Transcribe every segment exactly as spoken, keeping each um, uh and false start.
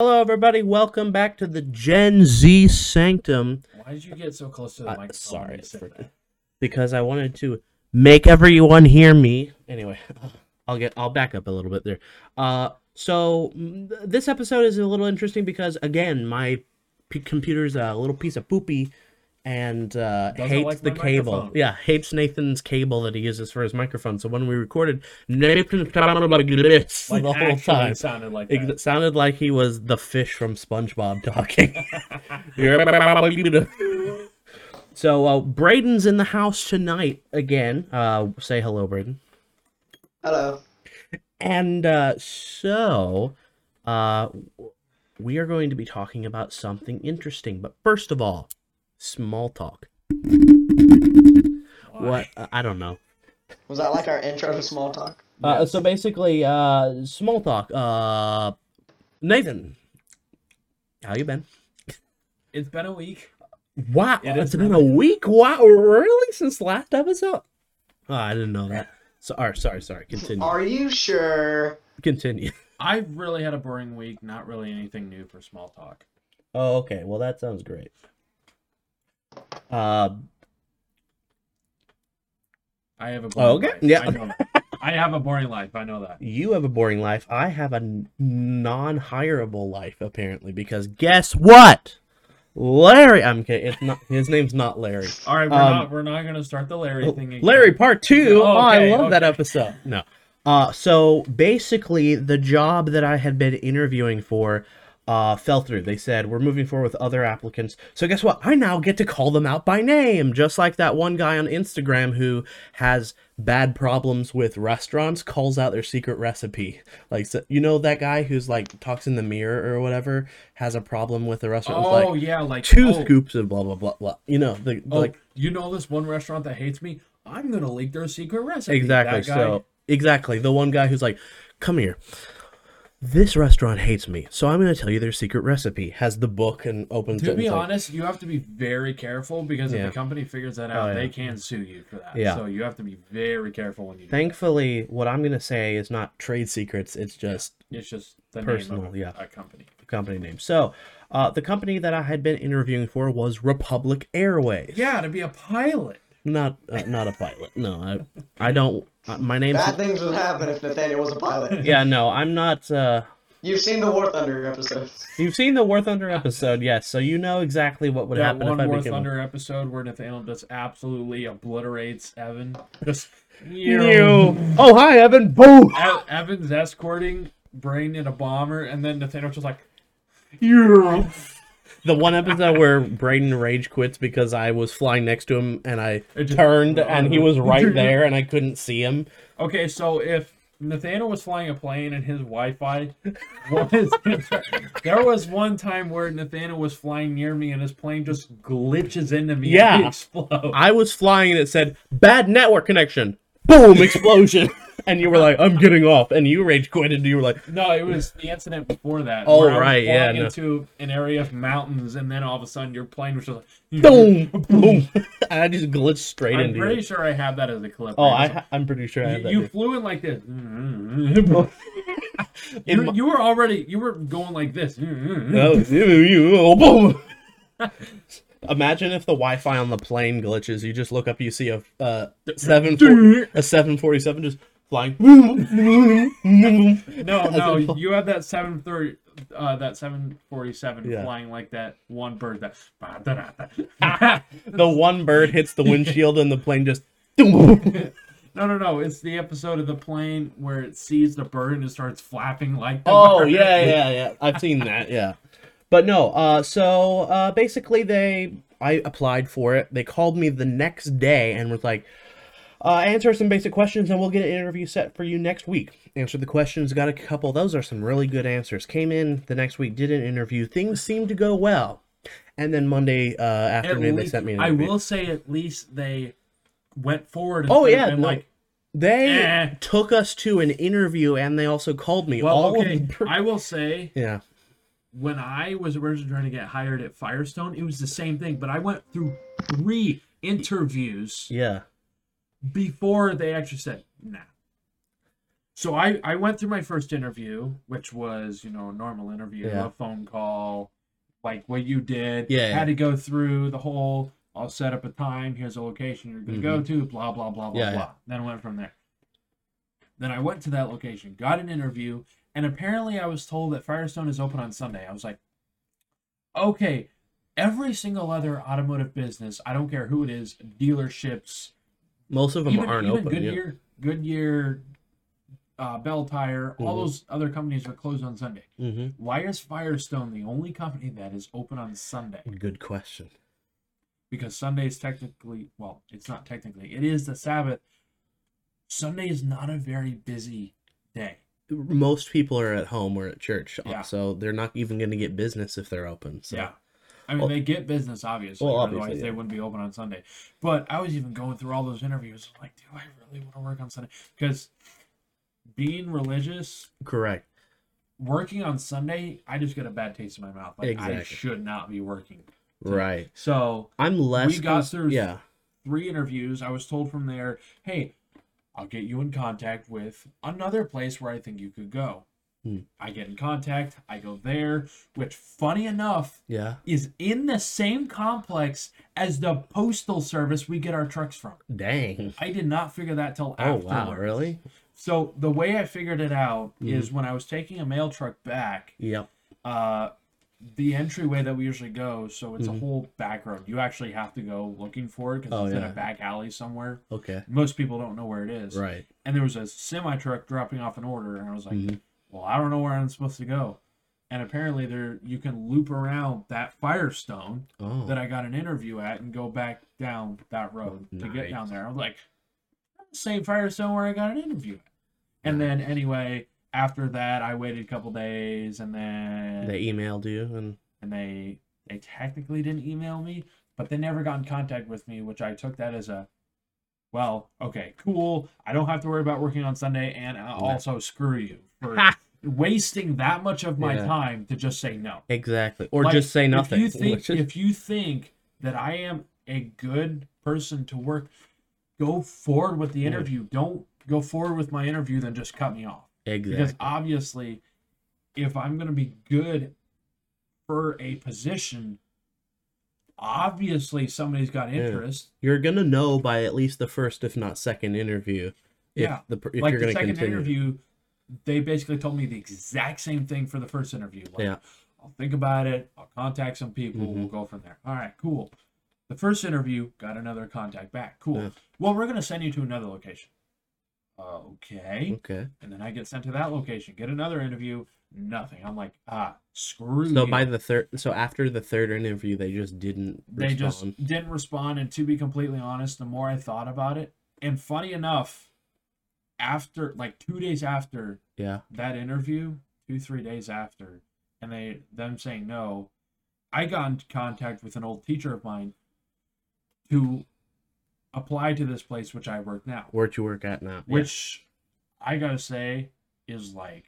Hello, everybody. Welcome back to the Gen Z Sanctum. Why did you get so close to the uh, microphone? Sorry. For, because I wanted to make everyone hear me. Anyway, I'll get. I'll back up a little bit there. Uh, so this episode is a little interesting because, again, my p- computer's a little piece of poopy and uh, hates like the cable. Microphone. Yeah, hates Nathan's cable that he uses for his microphone. So when we recorded, Nathan like the whole time sounded like that. It sounded like he was the fish from SpongeBob talking. So uh, Braden's in the house tonight again. Uh, say hello, Braden. Hello. And uh, so uh, we are going to be talking about something interesting. But first of all, small talk. Why? What? Uh, I don't know. Was that like our intro to small talk? Uh, yes. So basically, uh, small talk. Uh, Nathan, how you been? It's been a week. Wow, it it's been, been a week. Wow, really? Since last episode? Oh, I didn't know that. So, or, sorry, sorry. Continue. Are you sure? Continue. I really had a boring week. Not really anything new for small talk. Oh, okay. Well, that sounds great. Uh, I have a boring okay. life. Yeah. I know that. I have a boring life. I know that. You have a boring life. I have a non-hireable life, apparently, because guess what? Larry. I'm kidding. It's not, his name's not Larry. All right, we're um, not we're not gonna start the Larry thing again. Larry Part Two. Oh, okay, I love okay. that episode. No. Uh, so basically, the job that I had been interviewing for. Uh, fell through. They said, we're moving forward with other applicants. So guess what? I now get to call them out by name, just like that one guy on Instagram who has bad problems with restaurants, calls out their secret recipe. Like, so, you know that guy who's like, talks in the mirror or whatever, has a problem with a restaurant. Oh, like, yeah, like two oh, scoops of blah, blah, blah, blah. You know, the, oh, like, you know this one restaurant that hates me? I'm going to leak their secret recipe. Exactly. So, exactly. The one guy who's like, come here. This restaurant hates me, so I'm going to tell you their secret recipe. Has the book and opens it. To be honest, like, you have to be very careful because if yeah. the company figures that out, oh, yeah. they can sue you for that. Yeah. So you have to be very careful when you do Thankfully, that. What I'm going to say is not trade secrets. It's just yeah. it's just the personal, name of yeah. a company. Company name. So uh, the company that I had been interviewing for was Republic Airways. Yeah, to be a pilot. Not uh, not a pilot. No, I I don't. Uh, my name. Bad things would happen if Nathaniel was a pilot. Yeah, no, I'm not. Uh... You've seen the War Thunder episode. You've seen the War Thunder episode, yes. So you know exactly what would that happen. That one if I War became... Thunder episode where Nathaniel just absolutely obliterates Evan. Just you. Oh hi, Evan. Boom. E- Evan's escorting Brain in a bomber, and then Nathaniel's just like, you. The one episode where Braden rage quits because I was flying next to him and I just, turned and he was right there and I couldn't see him. Okay, so if Nathaniel was flying a plane and his Wi-Fi was... There was one time where Nathaniel was flying near me and his plane just glitches into me yeah. and explodes. I was flying and it said, bad network connection. Boom, explosion. And you were like, I'm getting off. And you rage quit and you were like... No, it was the incident before that. Oh, where right, I was yeah. No. into an area of mountains, and then all of a sudden your plane was just like... Boom! Boom! I just glitched straight I'm into it. I'm pretty sure I have that as a clip. Oh, right? I ha- I'm pretty sure I have you, that. You flew in like this. you, you were already... You were going like this. Oh, boom! Imagine if the Wi-Fi on the plane glitches. You just look up, you see a uh, seven forty-seven just... Flying. no, no, you have that seven thirty, uh, that seven forty-seven yeah. flying like that one bird that. The one bird hits the windshield and the plane just. No, no, no! It's the episode of the plane where it sees the bird and it starts flapping like. The oh bird. yeah, yeah, yeah! I've seen that. Yeah, but no. Uh, so uh, basically, they I applied for it. They called me the next day and was like. Uh, answer some basic questions, and we'll get an interview set for you next week. Answered the questions, got a couple. Those are some really good answers. Came in the next week, did an interview. Things seemed to go well. And then Monday uh, afternoon, least, they sent me an interview. I will say at least they went forward. And oh, yeah. No, like, they eh. took us to an interview, and they also called me. Well, all okay. Of per- I will say... Yeah. When I was originally trying to get hired at Firestone, it was the same thing, but I went through three interviews. Yeah. Before they actually said, nah. So I, I went through my first interview, which was, you know, a normal interview, yeah. a phone call, like what you did. Yeah. Had yeah. to go through the whole, I'll set up a time, here's a location you're going to mm-hmm. go to, blah, blah, blah, blah, yeah, blah. Yeah. Then I went from there. Then I went to that location, got an interview, and apparently I was told that Firestone is open on Sunday. I was like, okay, every single other automotive business, I don't care who it is, dealerships. Most of them even, aren't even open. Goodyear, yeah. Goodyear, uh, Bell Tire, mm-hmm. all those other companies are closed on Sunday. Mm-hmm. Why is Firestone the only company that is open on Sunday? Good question. Because Sunday is technically, well, it's not technically, it is the Sabbath. Sunday is not a very busy day. Most people are at home or at church, yeah. so they're not even going to get business if they're open. So. Yeah. I mean, well, they get business, obviously. Well, obviously otherwise, yeah. they wouldn't be open on Sunday. But I was even going through all those interviews. I'm like, do I really want to work on Sunday? Because being religious. Correct. Working on Sunday, I just get a bad taste in my mouth. Like, exactly. I should not be working. Today. Right. So I'm less. We got through yeah. three interviews. I was told from there, hey, I'll get you in contact with another place where I think you could go. Hmm. I get in contact. I go there, which, funny enough, yeah. is in the same complex as the postal service we get our trucks from. Dang. I did not figure that till oh, afterwards. Wow, really? So the way I figured it out mm. is when I was taking a mail truck back, yep. uh, the entryway that we usually go, so it's mm-hmm. a whole back road. You actually have to go looking for it because oh, it's yeah. in a back alley somewhere. Okay. Most people don't know where it is. Right. And there was a semi-truck dropping off an order, and I was like, mm-hmm. well, I don't know where I'm supposed to go. And apparently there you can loop around that Firestone oh. that I got an interview at and go back down that road nice. to get down there. I was like, same Firestone where I got an interview at. And nice. then anyway, after that, I waited a couple days, and then they emailed you, and and they they technically didn't email me, but they never got in contact with me, which I took that as a, well, okay, cool. I don't have to worry about working on Sunday, and I'll also screw you for wasting that much of my yeah. time to just say no. Exactly, or like, just say nothing. If you think, if you think that I am a good person to work, go forward with the interview. Yeah. Don't go forward with my interview, then just cut me off. Exactly. Because obviously, if I'm going to be good for a position, obviously somebody's got interest. Yeah. You're going to know by at least the first, if not second interview. If yeah. The, if like you're the second continue. interview, they basically told me the exact same thing for the first interview. Like, yeah. I'll think about it. I'll contact some people. Mm-hmm. We'll go from there. All right, cool. The first interview, got another contact back. Cool. Yeah. Well, we're going to send you to another location. Okay. Okay. And then I get sent to that location, get another interview, nothing. I'm like, ah, screw. So you. by the third, so after the third interview, they just didn't. They respond. just didn't respond. And to be completely honest, the more I thought about it, and funny enough, after like two days after, yeah, that interview, two three days after, and they them saying no, I got in contact with an old teacher of mine, who. Apply to this place which I work now. Where you work at now. Which yeah. I gotta say is like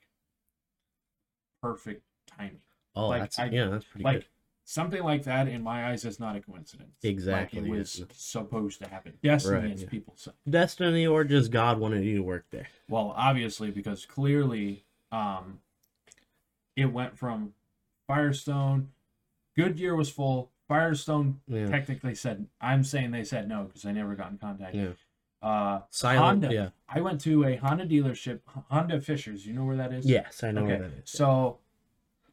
perfect timing. Oh, like, that's I, yeah, that's pretty like, good. Like something like that in my eyes is not a coincidence. Exactly. Like it was supposed to happen. Destiny, right, as yeah. people say. Destiny, or just God wanted you to work there. Well, obviously, because clearly um it went from Firestone, Goodyear was full. Firestone yeah. technically said, I'm saying they said no because I never got in contact. Yeah. Uh, Silent, Honda. Yeah. I went to a Honda dealership, Honda Fishers. You know where that is? Yes, I know okay. where that is. So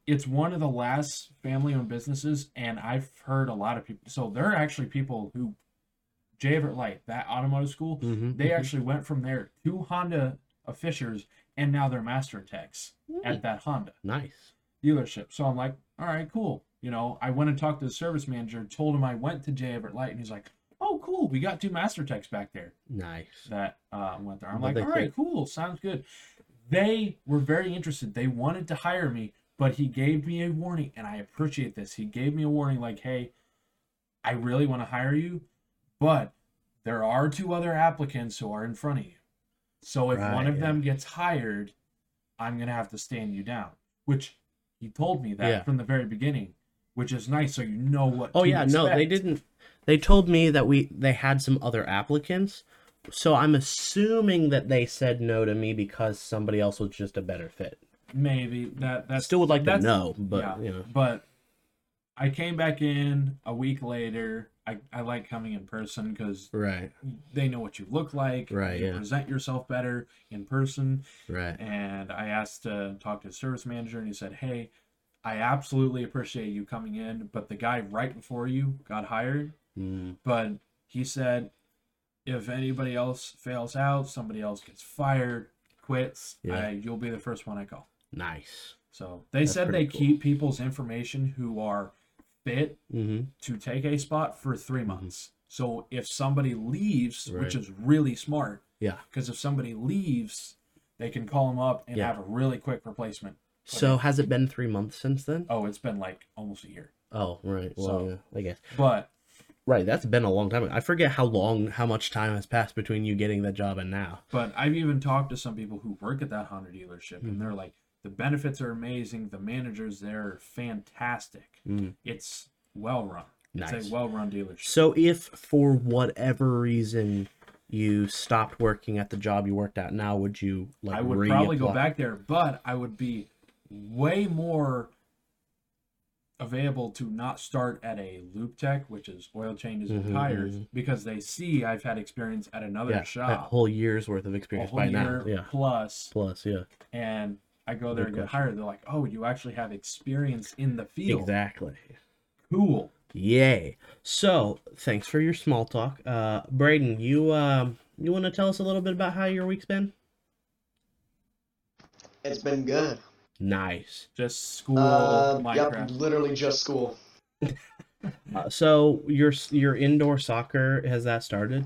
it's one of the last family-owned businesses, and I've heard a lot of people. So there are actually people who, J. Everett Light, that automotive school, mm-hmm, they mm-hmm. actually went from there to Honda of Fishers, and now they're master techs mm. at that Honda nice dealership. So I'm like, all right, cool. You know, I went and talked to the service manager, told him I went to J. Everett Light, and he's like, oh, cool, we got two master techs back there. Nice. That uh, went there. I'm well, like, all right, cool, sounds good. They were very interested. They wanted to hire me, but he gave me a warning, and I appreciate this. He gave me a warning like, hey, I really want to hire you, but there are two other applicants who are in front of you. So if right, one of yeah. them gets hired, I'm going to have to stand you down, which he told me that yeah. from the very beginning. Which is nice, so you know what. Oh to yeah, expect. no, they didn't. They told me that we they had some other applicants, So I'm assuming that they said no to me because somebody else was just a better fit. Maybe that that's still would like to know, but yeah, you know. But I came back in a week later. I, I like coming in person because right. they know what you look like. Right, you yeah. present yourself better in person. Right. And I asked to talk to the service manager, and he said, "Hey, I absolutely appreciate you coming in, but the guy right before you got hired, mm. but he said if anybody else fails out, somebody else gets fired, quits, yeah. I, you'll be the first one I call." Nice. So they That's said they cool. keep people's information who are fit mm-hmm. to take a spot for three months. Mm-hmm. So if somebody leaves, right. which is really smart, yeah, because if somebody leaves, they can call them up and yeah. have a really quick replacement. So in. Has it been three months since then? Oh, it's been like almost a year. Oh, right. Well, so, yeah, I guess. But right, that's been a long time. I forget how long, how much time has passed between you getting that job and now. But I've even talked to some people who work at that Honda dealership, mm-hmm. and they're like, the benefits are amazing. The managers there are fantastic. Mm. It's well run. Nice. It's a well run dealership. So if for whatever reason you stopped working at the job you worked at now, would you like I would reapply? Probably go back there, but I would be way more available to not start at a Loop Tech, which is oil changes mm-hmm, and tires, mm-hmm. because they see I've had experience at another yeah, shop. A whole year's worth of experience by now. Yeah. Plus. Plus, yeah. And I go there Good and get question. hired. They're like, "Oh, you actually have experience in the field." Exactly. Cool. Yay. So, thanks for your small talk. Uh, Braden, you um, you want to tell us a little bit about how your week's been? It's been good. Nice. Just school. Uh, Minecraft. Yep, literally just school. uh, so, your your indoor soccer, has that started?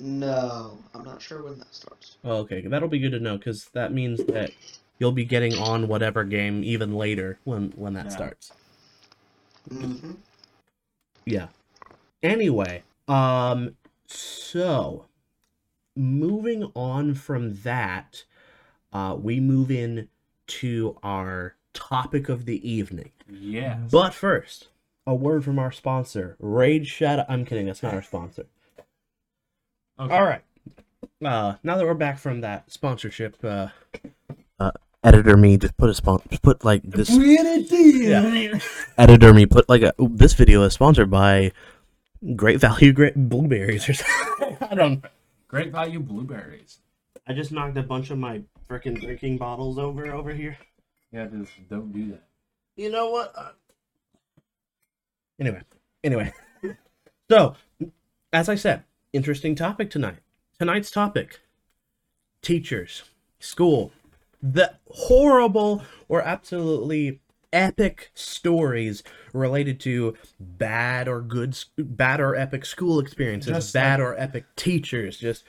No, I'm not sure when that starts. Oh, okay, that'll be good to know, because that means that you'll be getting on whatever game even later when, when that yeah. starts. Mm-hmm. Yeah. Anyway, um, so, moving on from that, uh, we move in to our topic of the evening. Yeah. But first, a word from our sponsor, Raid Shadow... I'm kidding, that's not our sponsor. Okay. All right. Uh, now that we're back from that sponsorship, uh, uh, editor me just put a sponsor, put like this. Yeah. Editor me put like a. Ooh, this video is sponsored by Great Value Great Blueberries or something. I don't. Great Value Blueberries. I just knocked a bunch of my freaking drinking bottles over over here. Yeah, just don't do that. You know what? Uh... Anyway, anyway. So, as I said. Interesting topic tonight. Tonight's topic, teachers, school, the horrible or absolutely epic stories related to bad or good, bad or epic school experiences, just bad like, or epic teachers, just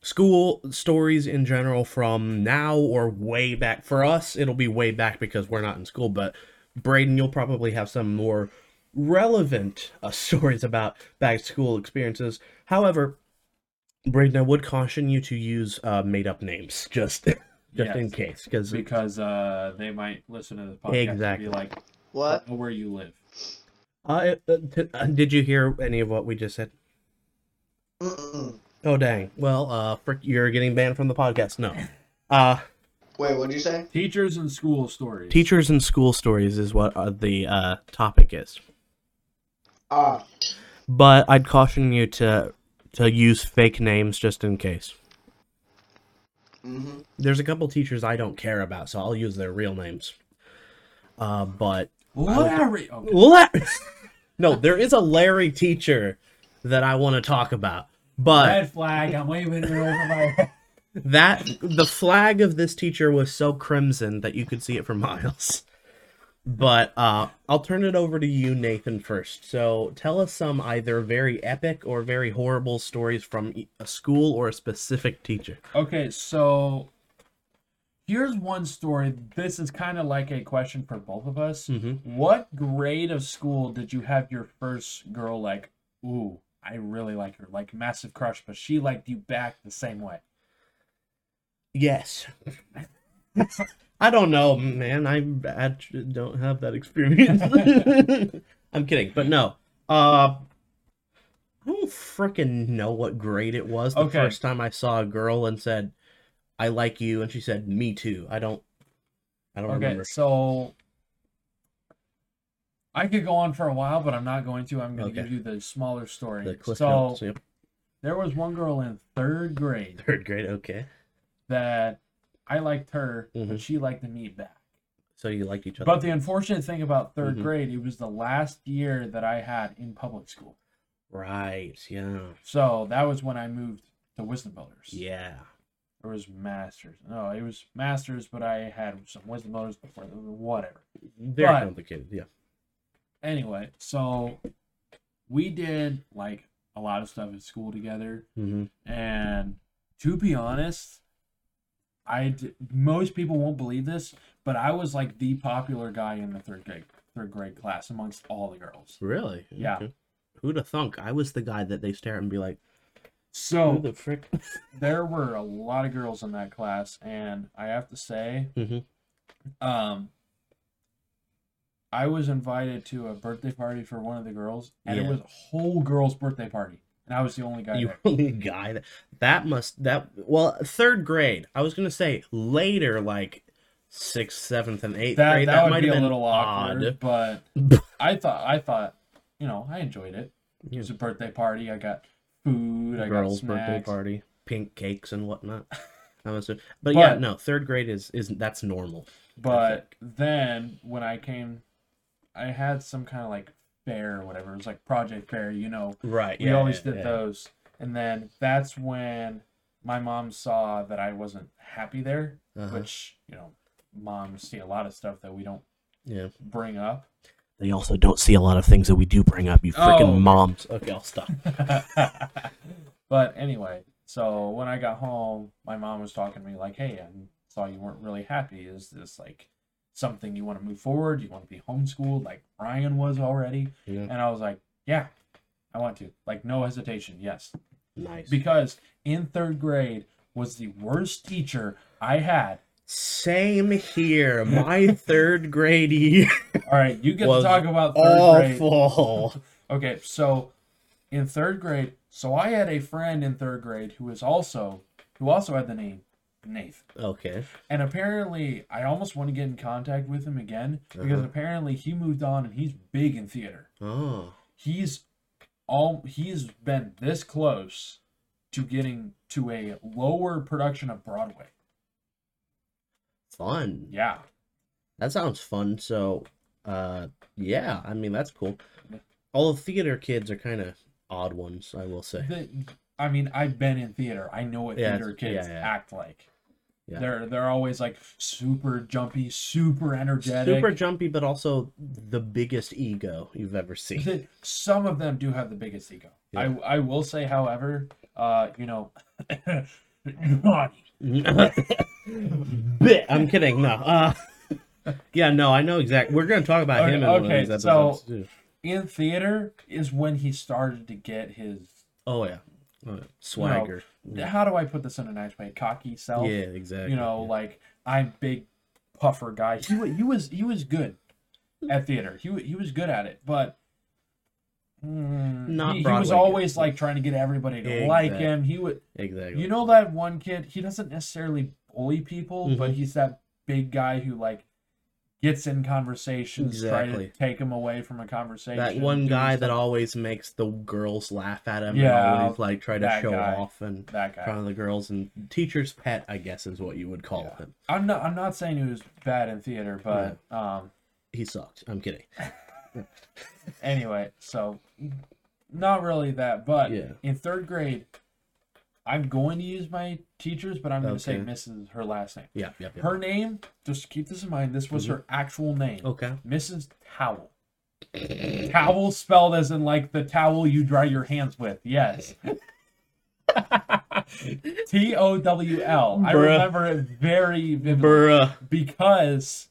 school stories in general from now or way back. For us, it'll be way back because we're not in school, but Braden, you'll probably have some more relevant uh, stories about bad school experiences. However, Braden, I would caution you to use uh, made-up names just, just yes, in case, because because uh, they might listen to the podcast exactly. and be like, "What? Where you live?" Uh, uh, t- uh, did you hear any of what we just said? Mm-mm. Oh dang! Well, uh, frick, you're getting banned from the podcast. No. Uh, Wait, what did you say? Teachers and school stories. Teachers and school stories is what uh, the uh, topic is. Ah. But I'd caution you to to use fake names just in case. Mm-hmm. There's a couple teachers I don't care about, so I'll use their real names. Uh, but Larry. Okay. Larry. No, there is a Larry teacher that I want to talk about. But red flag. I'm waving it over my head. That the flag of this teacher was so crimson that you could see it for miles. But uh, I'll turn it over to you, Nathan, first. So tell us some either very epic or very horrible stories from a school or a specific teacher. Okay, so here's one story. This is kind of like a question for both of us. Mm-hmm. What grade of school did you have your first girl like, "Ooh, I really like her," like massive crush, but she liked you back the same way? Yes. I don't know, man. I, I don't have that experience. I'm kidding, but no. Uh, I don't freaking know what grade it was the okay. first time I saw a girl and said, I like you, and she said, me too. I don't, I don't okay, remember. Okay, so I could go on for a while, but I'm not going to. I'm going to okay. give you the smaller story. The cliff so notes, yep. There was one girl in third grade. Third grade, okay. That I liked her, mm-hmm. but she liked me back. So you liked each other. But the unfortunate thing about third mm-hmm. grade, it was the last year that I had in public school. Right, yeah. So that was when I moved to Wisdom Builders. Yeah. It was Masters. No, it was Masters, but I had some Wisdom Builders before. Whatever. Very but, complicated, yeah. Anyway, so we did, like, a lot of stuff at school together. Mm-hmm. And to be honest, I did, most people won't believe this, but I was, like, the popular guy in the third grade third grade class amongst all the girls. Really? Yeah. Okay. Who'd have thunk? I was the guy that they stare at and be like, so the frick? There were a lot of girls in that class, and I have to say, mm-hmm. um, I was invited to a birthday party for one of the girls, and yeah. it was a whole girls' birthday party, and I was the only guy. You were the only guy that, that must that well third grade. I was gonna say later, like sixth, seventh, and eighth that, grade. That, that would might be have been a little awkward, odd. But I thought I thought you know I enjoyed it. It was a birthday party. I got. Food, I girls' got birthday party, pink cakes and whatnot. I was, but, but yeah, no, third grade is is that's normal. But then when I came, I had some kind of like fair or whatever. It was like project fair, you know. Right. We yeah, always yeah, did yeah. those, and then that's when my mom saw that I wasn't happy there, uh-huh. which you know, moms see a lot of stuff that we don't yeah. bring up. They also don't see a lot of things that we do bring up, you freaking oh. moms. Okay, I'll stop. But anyway, so when I got home, my mom was talking to me like, hey, I saw you weren't really happy. Is this like something you want to move forward? You want to be homeschooled like Ryan was already? Yeah. And I was like, yeah, I want to. Like, no hesitation, yes. Nice. Because in third grade was the worst teacher I had. Same here. My third grade year. All right, you get to talk about third awful. grade. Okay, so in third grade, so I had a friend in third grade who was also who also had the name Nathan. Okay. And apparently, I almost want to get in contact with him again because uh-huh. apparently he moved on and he's big in theater. Oh. He's all he's been this close to getting to a lower production of Broadway. Fun. Yeah. That sounds fun. So, uh, yeah, I mean, that's cool. All the theater kids are kind of odd ones, I will say. The, I mean, I've been in theater. I know what yeah, theater kids yeah, yeah. act like. Yeah. They're they're always like super jumpy, super energetic. Super jumpy, but also the biggest ego you've ever seen. The, some of them do have the biggest ego. Yeah. I, I will say, however, uh, you know, Bit. I'm kidding. No. Uh, yeah, no, I know exactly. We're going to talk about okay, him in okay, one of these episodes, so too. In theater is when he started to get his... Oh, yeah. Uh, swagger. You know, yeah. How do I put this in a nice way? Cocky self? Yeah, exactly. You know, yeah. like, I'm big puffer guy. He, he, was, he was good at theater. He, he was good at it, but... Mm, Not he, he was always like trying to get everybody to exactly. like him. He would, exactly. You know that one kid. He doesn't necessarily bully people, mm-hmm. but he's that big guy who like gets in conversations, exactly. try to take him away from a conversation. That one guy stuff. That always makes the girls laugh at him. Yeah, and always like try to show guy. Off and that guy. In front of the girls and teacher's pet, I guess is what you would call yeah. him. I'm not. I'm not saying he was bad in theater, but yeah. um, he sucked. I'm kidding. Anyway, so not really that, but yeah. in third grade, I'm going to use my teachers, but I'm going okay. to say Missus her last name. Yeah, yeah, yeah. Her name, just keep this in mind, this was mm-hmm. her actual name. Okay. Missus Towel. Towel spelled as in like the towel you dry your hands with. Yes. T O W L. Bruh. I remember it very vividly. Bruh. Because...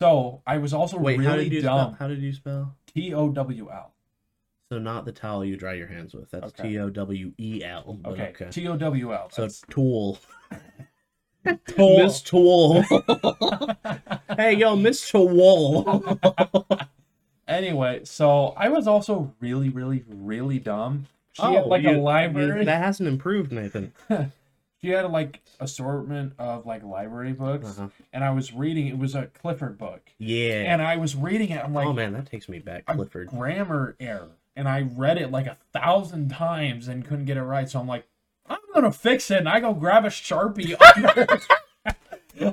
So, I was also Wait, really how did you dumb. Spell, how did you spell? T O W L. So, not the towel you dry your hands with. That's okay. T O W E L. Okay. okay. T O W L. So, that's... Tool. Tool. Miss Tool. Hey, yo, Miss Tool. Anyway, so I was also really, really, really dumb. She oh, had like you, a library. You, that hasn't improved, Nathan. She had like assortment of like library books, uh-huh. and I was reading. It was a Clifford book. Yeah. And I was reading it. I'm like, oh man, that takes me back. Clifford a grammar error, and I read it like a thousand times and couldn't get it right. So I'm like, I'm gonna fix it, and I go grab a Sharpie.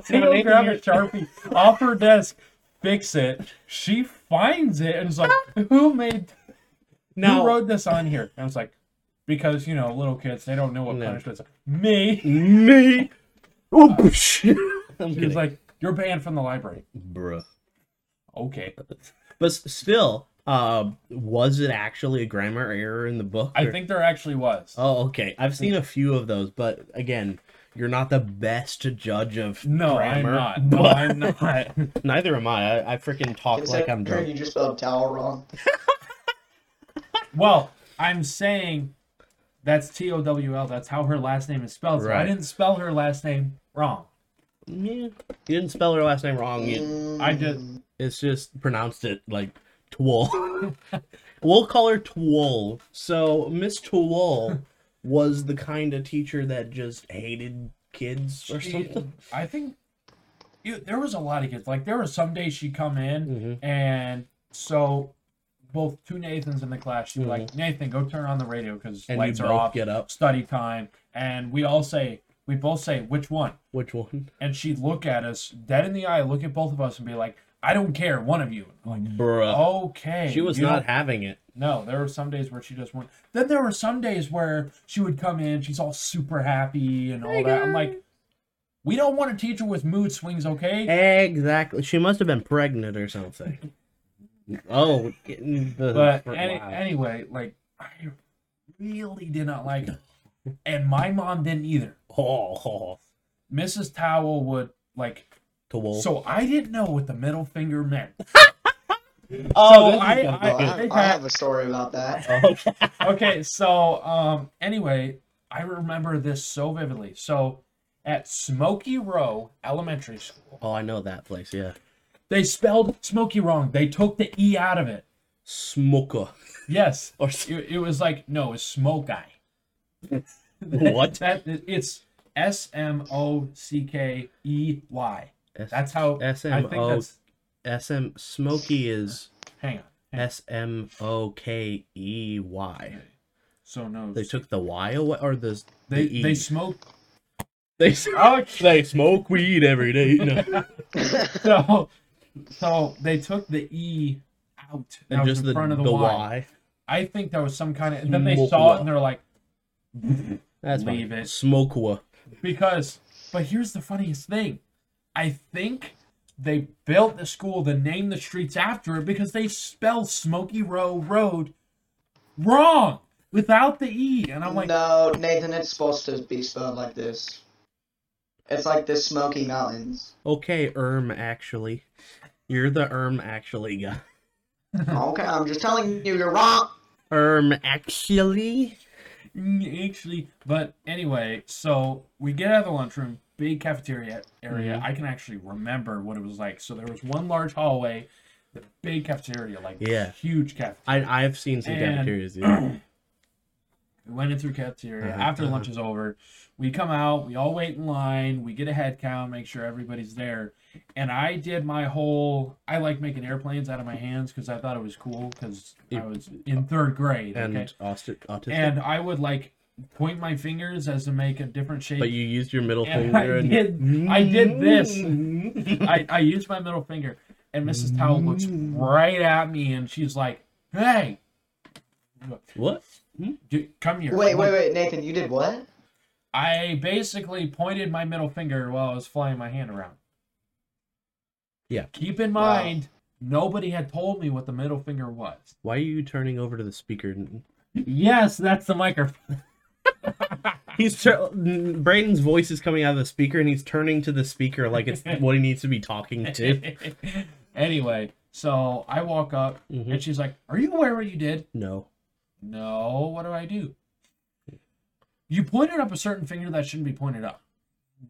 She go grab a Sharpie off her desk, fix it. She finds it and is like, who made? Now, who wrote this on here? And I was like, because, you know, little kids, they don't know what no. punishment is. Me. Me. Oh, uh, she was like, you're banned from the library. Bruh. Okay. But still, uh, was it actually a grammar error in the book? Or... I think there actually was. Oh, okay. I've seen a few of those, but again... You're not the best judge of no, grammar. I'm no, I'm not. I'm not. Neither am I. I, I freaking talk like I'm drunk. You just spelled towel wrong. Well, I'm saying that's T O W L. That's how her last name is spelled. So right. I didn't spell her last name wrong. Yeah. You didn't spell her last name wrong. You, mm. I just... It's just pronounced it like Twoll. We'll call her Twoll. So, Miss Twoll... was the kind of teacher that just hated kids or she, something. I think it, there was a lot of kids. Like, there were some days she'd come in, mm-hmm. and so both two Nathans in the class, she'd be mm-hmm. like, Nathan, go turn on the radio because lights are off, get up. Study time. And we all say, we both say, which one? Which one? And she'd look at us, dead in the eye, look at both of us and be like, I don't care, one of you. Like, bruh. Okay. She was not having it. No, there were some days where she just went. Then there were some days where she would come in, she's all super happy and all hey, that. Guys. I'm like, we don't want a teacher with mood swings, okay? Exactly. She must have been pregnant or something. oh. But any, anyway, like, I really did not like her. And my mom didn't either. Oh. Missus Towel would, like... Towel. So I didn't know what the middle finger meant. Oh, so I, I, I, I have a story about that. Okay, so um, anyway, I remember this so vividly. So at Smoky Row Elementary School. Oh, I know that place, yeah. They spelled Smoky wrong. They took the E out of it. Smoker. Yes. Or it, it was like, no, it's smoke guy. What? That, that, it's S M O C K E Y. S- that's how S M O- I think that's... S M Smokey is hang on, hang on. S M O K E Y. So no, they took the Y away or the they the e. they smoke they smoke they smoke weed every day. No. so so they took the E out and just in the, front of the, the y. y. I think that was some kind of. And then they Smoke-wa. saw it and they're like, "That's leave it Smoke-wa." Because but here's the funniest thing, I think. They built the school, then named the streets after it because they spell Smoky Row Road wrong without the E. And I'm like, no, Nathan, it's supposed to be spelled like this. It's like the Smoky Mountains. Okay, Erm, actually. You're the Erm, actually guy. Okay, I'm just telling you, you're wrong. Erm, actually? Actually. But anyway, so we get out of the lunchroom. Big cafeteria area. Mm-hmm. I can actually remember what it was like. So there was one large hallway, the big cafeteria, like yeah. huge cafeteria. I, I've seen some and, cafeterias. Yeah. We went in through cafeteria. Uh-huh. After uh-huh. lunch is over, we come out. We all wait in line. We get a head count, make sure everybody's there. And I did my whole. I like making airplanes out of my hands because I thought it was cool because I was in third grade. And okay? autistic. And I would like. Point my fingers as to make a different shape. But you used your middle and finger. I, and... did, I did this. I, I used my middle finger. And Missus Towel looks right at me and she's like, hey. What? Dude, come here. Wait, wait, wait. Nathan, you did what? I basically pointed my middle finger while I was flying my hand around. Yeah. Keep in mind, wow. Nobody had told me what the middle finger was. Why are you turning over to the speaker? Yes, that's the microphone. He's ter- Braden's voice is coming out of the speaker and he's turning to the speaker like it's what he needs to be talking to. Anyway, so I walk up mm-hmm. and she's like, are you aware what you did? No. No, what do I do? You pointed up a certain finger that shouldn't be pointed up.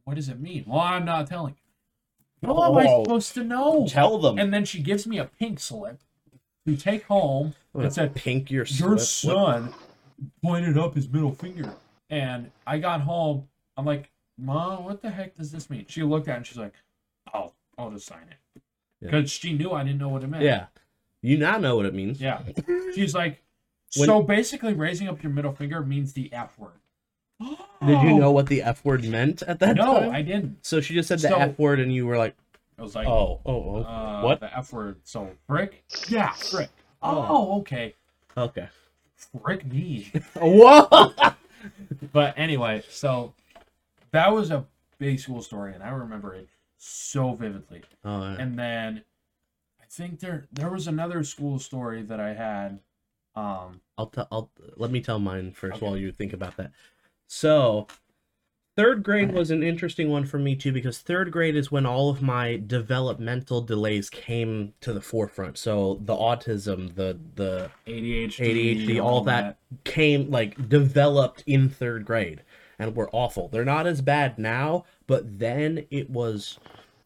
What does it mean? Well, I'm not telling you. How oh, am I supposed to know? Tell them. And then she gives me a pink slip. you take home that said, pink your, your son lip. pointed up his middle finger. And I got home. I'm like, Mom, what the heck does this mean? She looked at it and she's like, I'll, I'll just sign it. Because yeah. she knew I didn't know what it meant. Yeah. You now know what it means. Yeah. She's like, when... so basically raising up your middle finger means the F word. Oh. Did you know what the F word meant at that no, time? No, I didn't. So she just said the so, F word and you were like, I was like, oh, oh, uh, what? The F word. So, frick? Yeah, frick. Oh, oh okay. Okay. Frick me. Whoa! But anyway, so that was a big school story, and I remember it so vividly. Oh, yeah. And then I think there there was another school story that I had. Um, I'll t- I'll let me tell mine first okay. while you think about that. So, third grade was an interesting one for me too, because third grade is when all of my developmental delays came to the forefront. So the autism, the the A D H D, A D H D all that, that came like developed in third grade, and were awful. They're not as bad now, but then it was.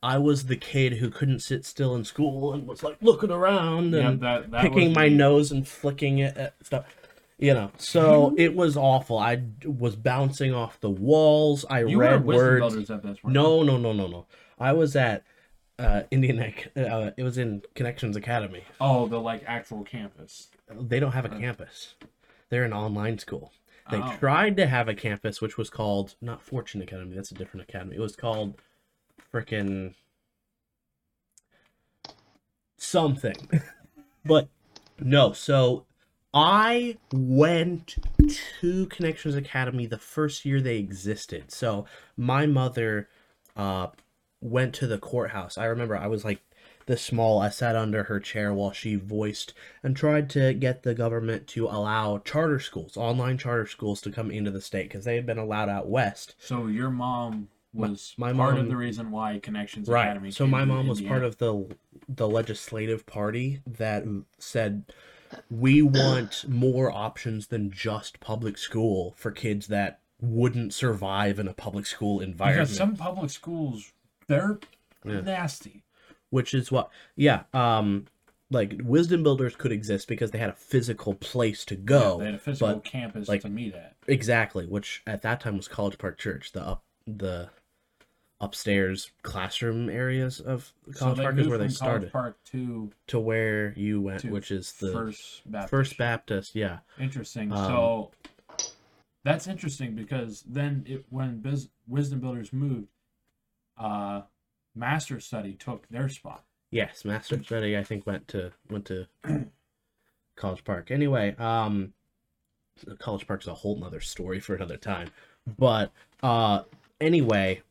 I was the kid who couldn't sit still in school and was like looking around and yeah, that, that picking was... my nose and flicking it at stuff, you know. So it was awful. I was bouncing off the walls. I you read were words. Wisdom Builders at this, weren't no, you? no, no, no, no. I was at uh, Indian. Uh, it was in Connections Academy. Oh, the like actual campus. They don't have a campus. They're an online school. They oh. tried to have a campus, which was called not Fortune Academy. That's a different academy. It was called. Frickin' something. But no, so I went to Connections Academy the first year they existed. So my mother uh, went to the courthouse. I remember I was like this small. I sat under her chair while she voiced and tried to get the government to allow charter schools, online charter schools to come into the state because they had been allowed out west. So your mom... was my, my part mom, of the reason why Connections right. Academy so my mom was part of the the legislative party that said we want more options than just public school for kids that wouldn't survive in a public school environment. Because some public schools, they're yeah. nasty. Which is what, yeah, um, like Wisdom Builders could exist because they had a physical place to go. Yeah, they had a physical but, campus like, to meet at. Exactly, which at that time was College Park Church, the up the... upstairs classroom areas of College so Park is where they started. College Park to to where you went, which is the First Baptist. First Baptist, yeah. Interesting. Um, so that's interesting because then it, when Biz, Wisdom Builders moved, uh, Master Study took their spot. Yes, Master Study I think went to went to College Park. Anyway, um, College Park is a whole nother story for another time. But uh, anyway.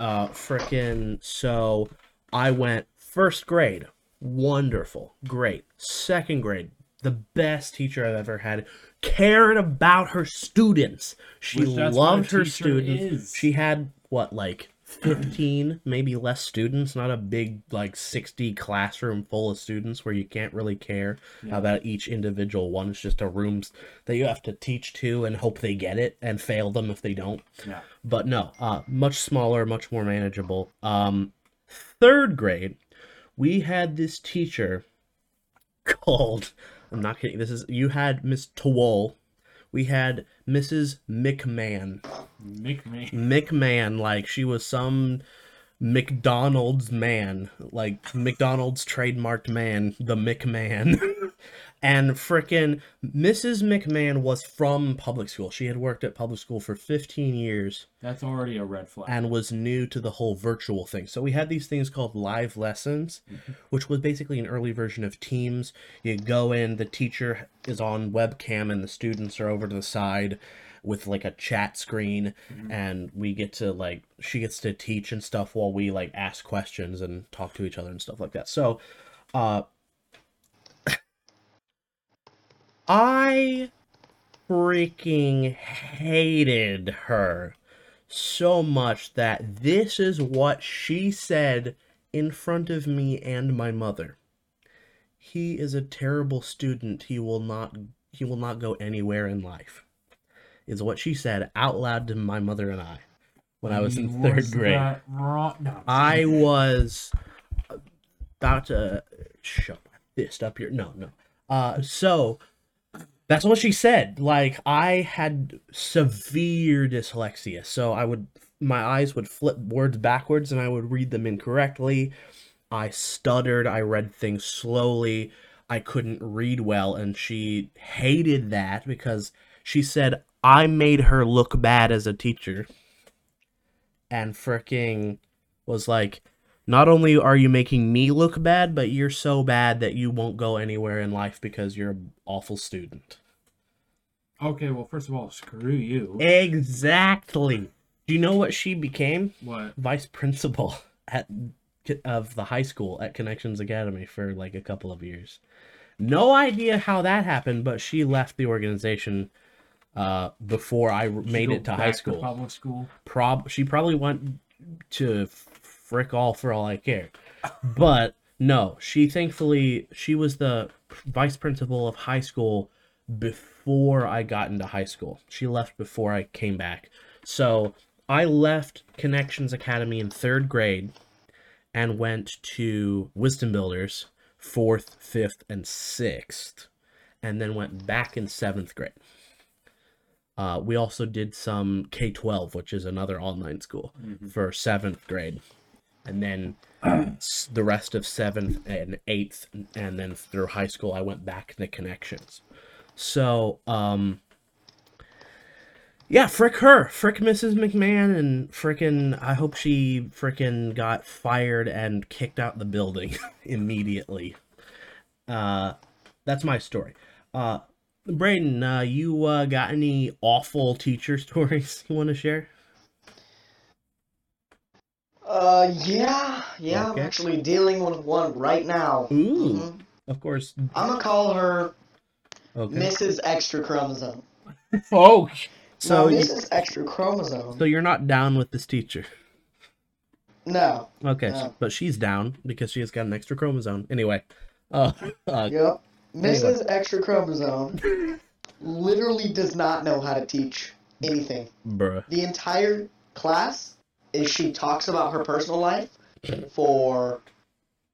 Uh, frickin', so I went first grade, wonderful, great. Second grade, the best teacher I've ever had, cared about her students. She loved her students. Is. She had, what, like fifteen, maybe less students, not a big, like sixty classroom full of students where you can't really care yeah. about each individual one. It's just a room that you have to teach to and hope they get it and fail them if they don't. Yeah. But no, uh, much smaller, much more manageable. Um, third grade, we had this teacher called, I'm not kidding, this is, you had Miss Tawol. We had Missus McMahon. McMahon. McMahon, like she was some McDonald's man, like McDonald's trademarked man, the McMahon. And frickin' Missus McMahon was from public school. She had worked at public school for fifteen years. That's already a red flag. And was new to the whole virtual thing. So we had these things called live lessons, mm-hmm. which was basically an early version of Teams. You go in, the teacher is on webcam, and the students are over to the side with like a chat screen, mm-hmm. and we get to like, she gets to teach and stuff while we like ask questions and talk to each other and stuff like that. So, uh... I freaking hated her so much that this is what she said in front of me and my mother. He is a terrible student. He will not he will not go anywhere in life. Is what she said out loud to my mother and I when I was in third grade. I was about to shut up. fist up your... No, no. Uh, so that's what she said. Like, I had severe dyslexia, so I would... my eyes would flip words backwards and I would read them incorrectly. I stuttered. I read things slowly. I couldn't read well. And she hated that because she said I made her look bad as a teacher. And fricking was like, not only are you making me look bad, but you're so bad that you won't go anywhere in life because you're an awful student. Okay, well, first of all, screw you. Exactly. Do you know what she became? What? Vice principal at of the high school at Connections Academy for like a couple of years. No idea how that happened, but she left the organization uh, before I made it to high school. To public school. Prob she probably went to frick all for all I care. But no, she thankfully she was the vice principal of high school before I got into high school. She left before I came back, so. I left Connections Academy in third grade and went to Wisdom Builders, fourth, fifth, and sixth, and then went back in seventh grade. Uh, we also did some K twelve, which is another online school, mm-hmm. for seventh grade, and then uh, the rest of seventh and eighth, and then through high school, I went back to Connections. So, um... yeah, frick her. Frick Missus McMahon, and frickin' I hope she frickin' got fired and kicked out the building immediately. Uh, that's my story. Uh, Braden, uh, you uh, got any awful teacher stories you want to share? Uh, yeah. Yeah, okay. I'm actually dealing with one right now. Ooh, mm-hmm. Of course. I'm going to call her okay. Missus Extra Chromosome. Oh, so no, this is Extra Chromosome. So you're not down with this teacher? No. Okay, no. But she's down because she has got an extra chromosome. Anyway. Uh, uh, yep. Missus Anyway. Extra Chromosome literally does not know how to teach anything. Bruh. The entire class is she talks about her personal life for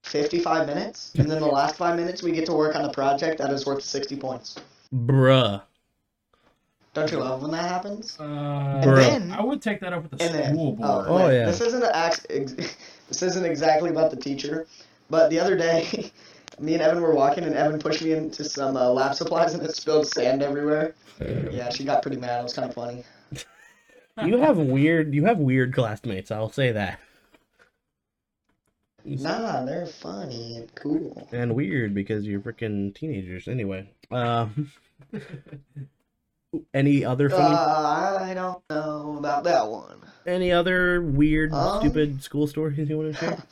fifty-five minutes, and then the last five minutes we get to work on a project that is worth sixty points. Bruh. Don't you love when that happens? Uh, and then, I would take that up with the school then, board. Oh, oh yeah. This isn't a, this isn't exactly about the teacher, but the other day, me and Evan were walking, and Evan pushed me into some uh, lab supplies, and it spilled sand everywhere. Damn. Yeah, she got pretty mad. It was kind of funny. You have weird. You have weird classmates. I'll say that. Nah, they're funny and cool. And weird because you're freaking teenagers. Anyway. Um... Uh, Any other funny? Uh, I don't know about that one. Any other weird, um, stupid school stories you want to share?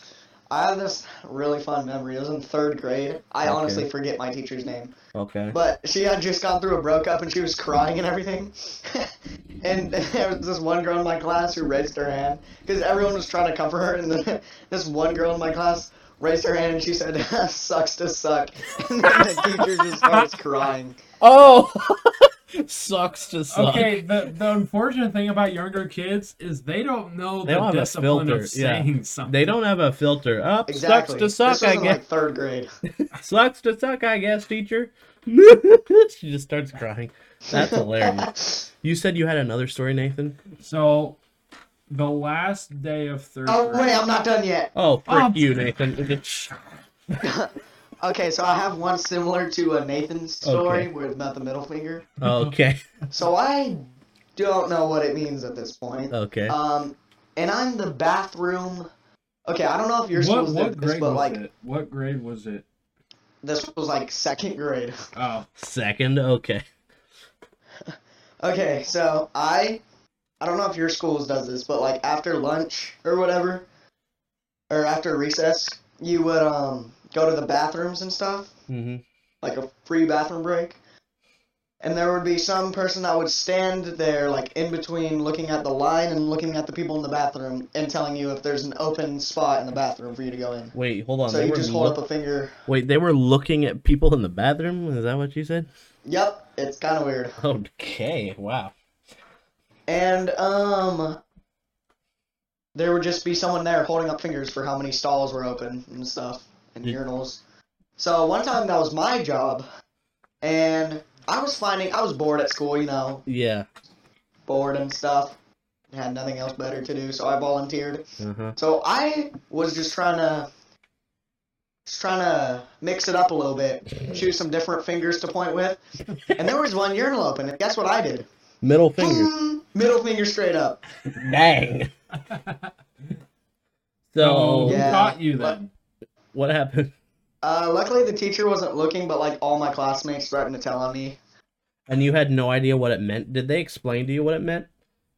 I have this really fun memory. It was in third grade. I okay. honestly forget my teacher's name. Okay. But she had just gone through a breakup and she was crying and everything. And there was this one girl in my class who raised her hand because everyone was trying to comfort her. And then this one girl in my class raised her hand and she said, "Sucks to suck." And then the teacher just starts crying. Oh. Sucks to suck. Okay, the, the unfortunate thing about younger kids is they don't know they the don't discipline of saying yeah. something. They don't have a filter. Up, oh, exactly. Sucks to suck, this I guess. Like third grade. Sucks to suck, I guess, teacher. She just starts crying. That's hilarious. You said you had another story, Nathan? So, the last day of third oh, grade. Oh, wait, I'm not done yet. Oh, frick oh, you, Nathan. Okay, so I have one similar to a Nathan's story okay. where it's about the middle finger. Okay. So I don't know what it means at this point. Okay. Um, and I'm the bathroom. Okay, I don't know if you're supposed to. What, what grade this, was like, it? What grade was it? This was like second grade. Oh, second. Okay. Okay, so I, I don't know if your schools does this, but like after lunch or whatever, or after recess, you would um. go to the bathrooms and stuff, mm-hmm. like a free bathroom break, and there would be some person that would stand there like in between looking at the line and looking at the people in the bathroom and telling you if there's an open spot in the bathroom for you to go in. Wait, hold on. So they you just hold look... up a finger. Wait, they were looking at people in the bathroom? Is that what you said? Yep, it's kind of weird. Okay, wow. And, um... there would just be someone there holding up fingers for how many stalls were open and stuff. And urinals. So one time that was my job, and I was finding, I was bored at school, you know. Yeah. Bored and stuff. Had nothing else better to do, so I volunteered. Uh-huh. So I was just trying to, just trying to mix it up a little bit. Choose some different fingers to point with. And there was one urinal open, and guess what I did? Middle finger. Boom! Middle finger straight up. Dang. So, yeah. Who caught you then? What happened? Uh, luckily, the teacher wasn't looking, but, like, all my classmates threatened to tell on me. And you had no idea what it meant? Did they explain to you what it meant?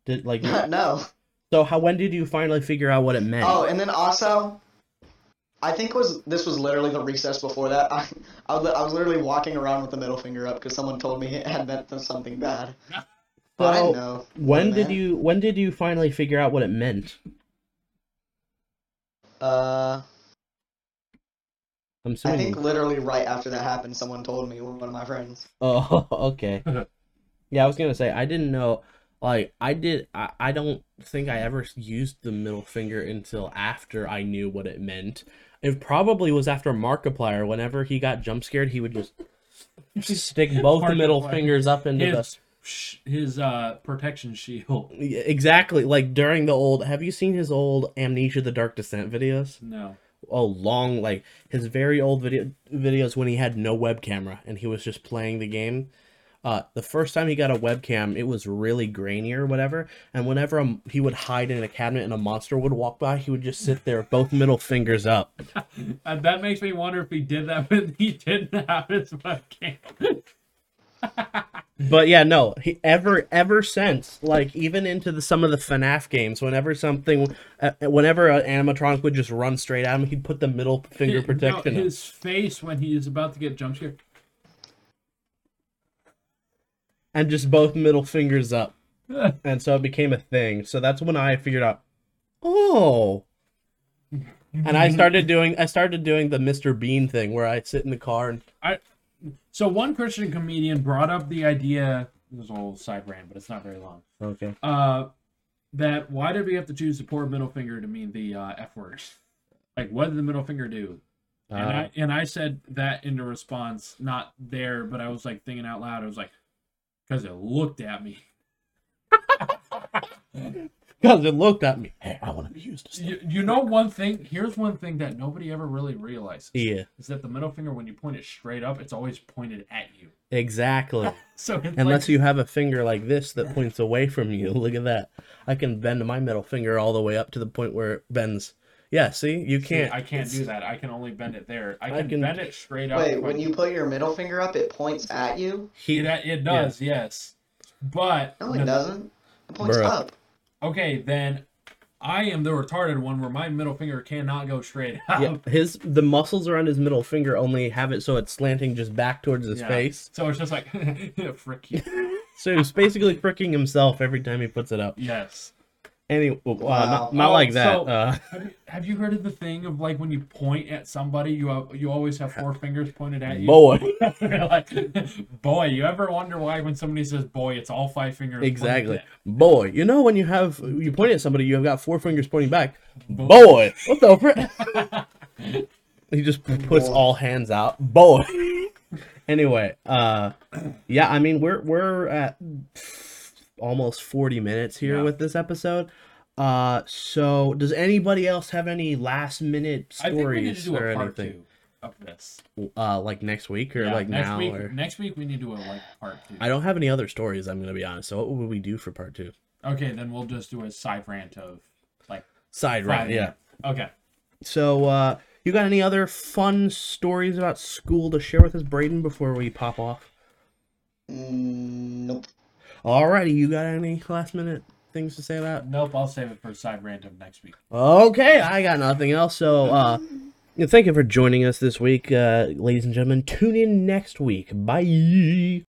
Did, like... No. So, how? When did you finally figure out what it meant? Oh, and then also, I think was this was literally the recess before that. I, I, was, I was literally walking around with the middle finger up because someone told me it had meant something bad. But so, I know. When did you, when did you finally figure out what it meant? Uh, I'm I think literally right after that happened, someone told me, one of my friends. Oh, okay. Yeah, I was gonna say I didn't know. Like I did, I, I don't think I ever used the middle finger until after I knew what it meant. It probably was after Markiplier. Whenever he got jump scared, he would just stick both middle fingers up into his, the. His uh, protection shield. Exactly. Like during the old, have you seen his old Amnesia: The Dark Descent videos? No. Oh, long, like his very old video videos when he had no web camera and he was just playing the game. Uh, the first time he got a webcam, it was really grainy or whatever. And whenever um, he would hide in a cabinet and a monster would walk by, he would just sit there, both middle fingers up. That makes me wonder if he did that when he didn't have his webcam. But yeah, no, he, ever ever since, like even into the, some of the FNAF games, whenever something, uh, whenever an animatronic would just run straight at him, he'd put the middle finger his, protection. No, his up. Face when he is about to get jump scared, and just both middle fingers up, and so it became a thing. So that's when I figured out, oh, and I started doing, I started doing the Mister Bean thing where I sit in the car and I. So one Christian comedian brought up the idea, it was a little side rant, but it's not very long. Okay. Uh, that why did we have to choose the poor middle finger to mean the uh, F word? Like, what did the middle finger do? Uh, and, I, and I said that in the response, not there, but I was like thinking out loud. I was like, because it looked at me. Because it looked at me. Hey, I want to be used to you, you know one thing? Here's one thing that nobody ever really realizes. Yeah. Is that the middle finger, when you point it straight up, it's always pointed at you. Exactly. So unless like, you have a finger like this that points away from you. Look at that. I can bend my middle finger all the way up to the point where it bends. Yeah, see? You can't. See, I can't do that. I can only bend it there. I can, I can bend it straight up. Wait, when you put your middle finger up, it points at you? He, that, it does, yeah. Yes. But. No, it no, doesn't. It points bro. Up. Okay, then I am the retarded one where my middle finger cannot go straight up. Yeah, his the muscles around his middle finger only have it so it's slanting just back towards his yeah. face. So it's just like, frick you. So he's basically fricking himself every time he puts it up. Yes. Anyway, uh, wow. not, not oh, like that. So, uh, have, you, have you heard of the thing of like when you point at somebody, you have, you always have four fingers pointed at you? Boy. Like, boy, you ever wonder why when somebody says boy, it's all five fingers? Exactly. Boy, you know when you have you point at somebody, you have got four fingers pointing back. Boy, boy. What the frick? He just puts boy. All hands out. Boy. Anyway, uh, yeah, I mean we're we're at. Almost forty minutes here yeah. with this episode. Uh, so does anybody else have any last minute stories or anything of this? Uh, like next week or yeah, like next now? Week, or... Next week we need to do a like part two. I don't have any other stories. I'm gonna be honest. So what would we do for part two? Okay, then we'll just do a side rant of like side rant. Yeah. Okay. So uh, you got any other fun stories about school to share with us, Braden? Before we pop off. Mm, nope. Alrighty, you got any last-minute things to say about? Nope, I'll save it for side random next week. Okay, I got nothing else, so uh, thank you for joining us this week, uh, ladies and gentlemen. Tune in next week. Bye!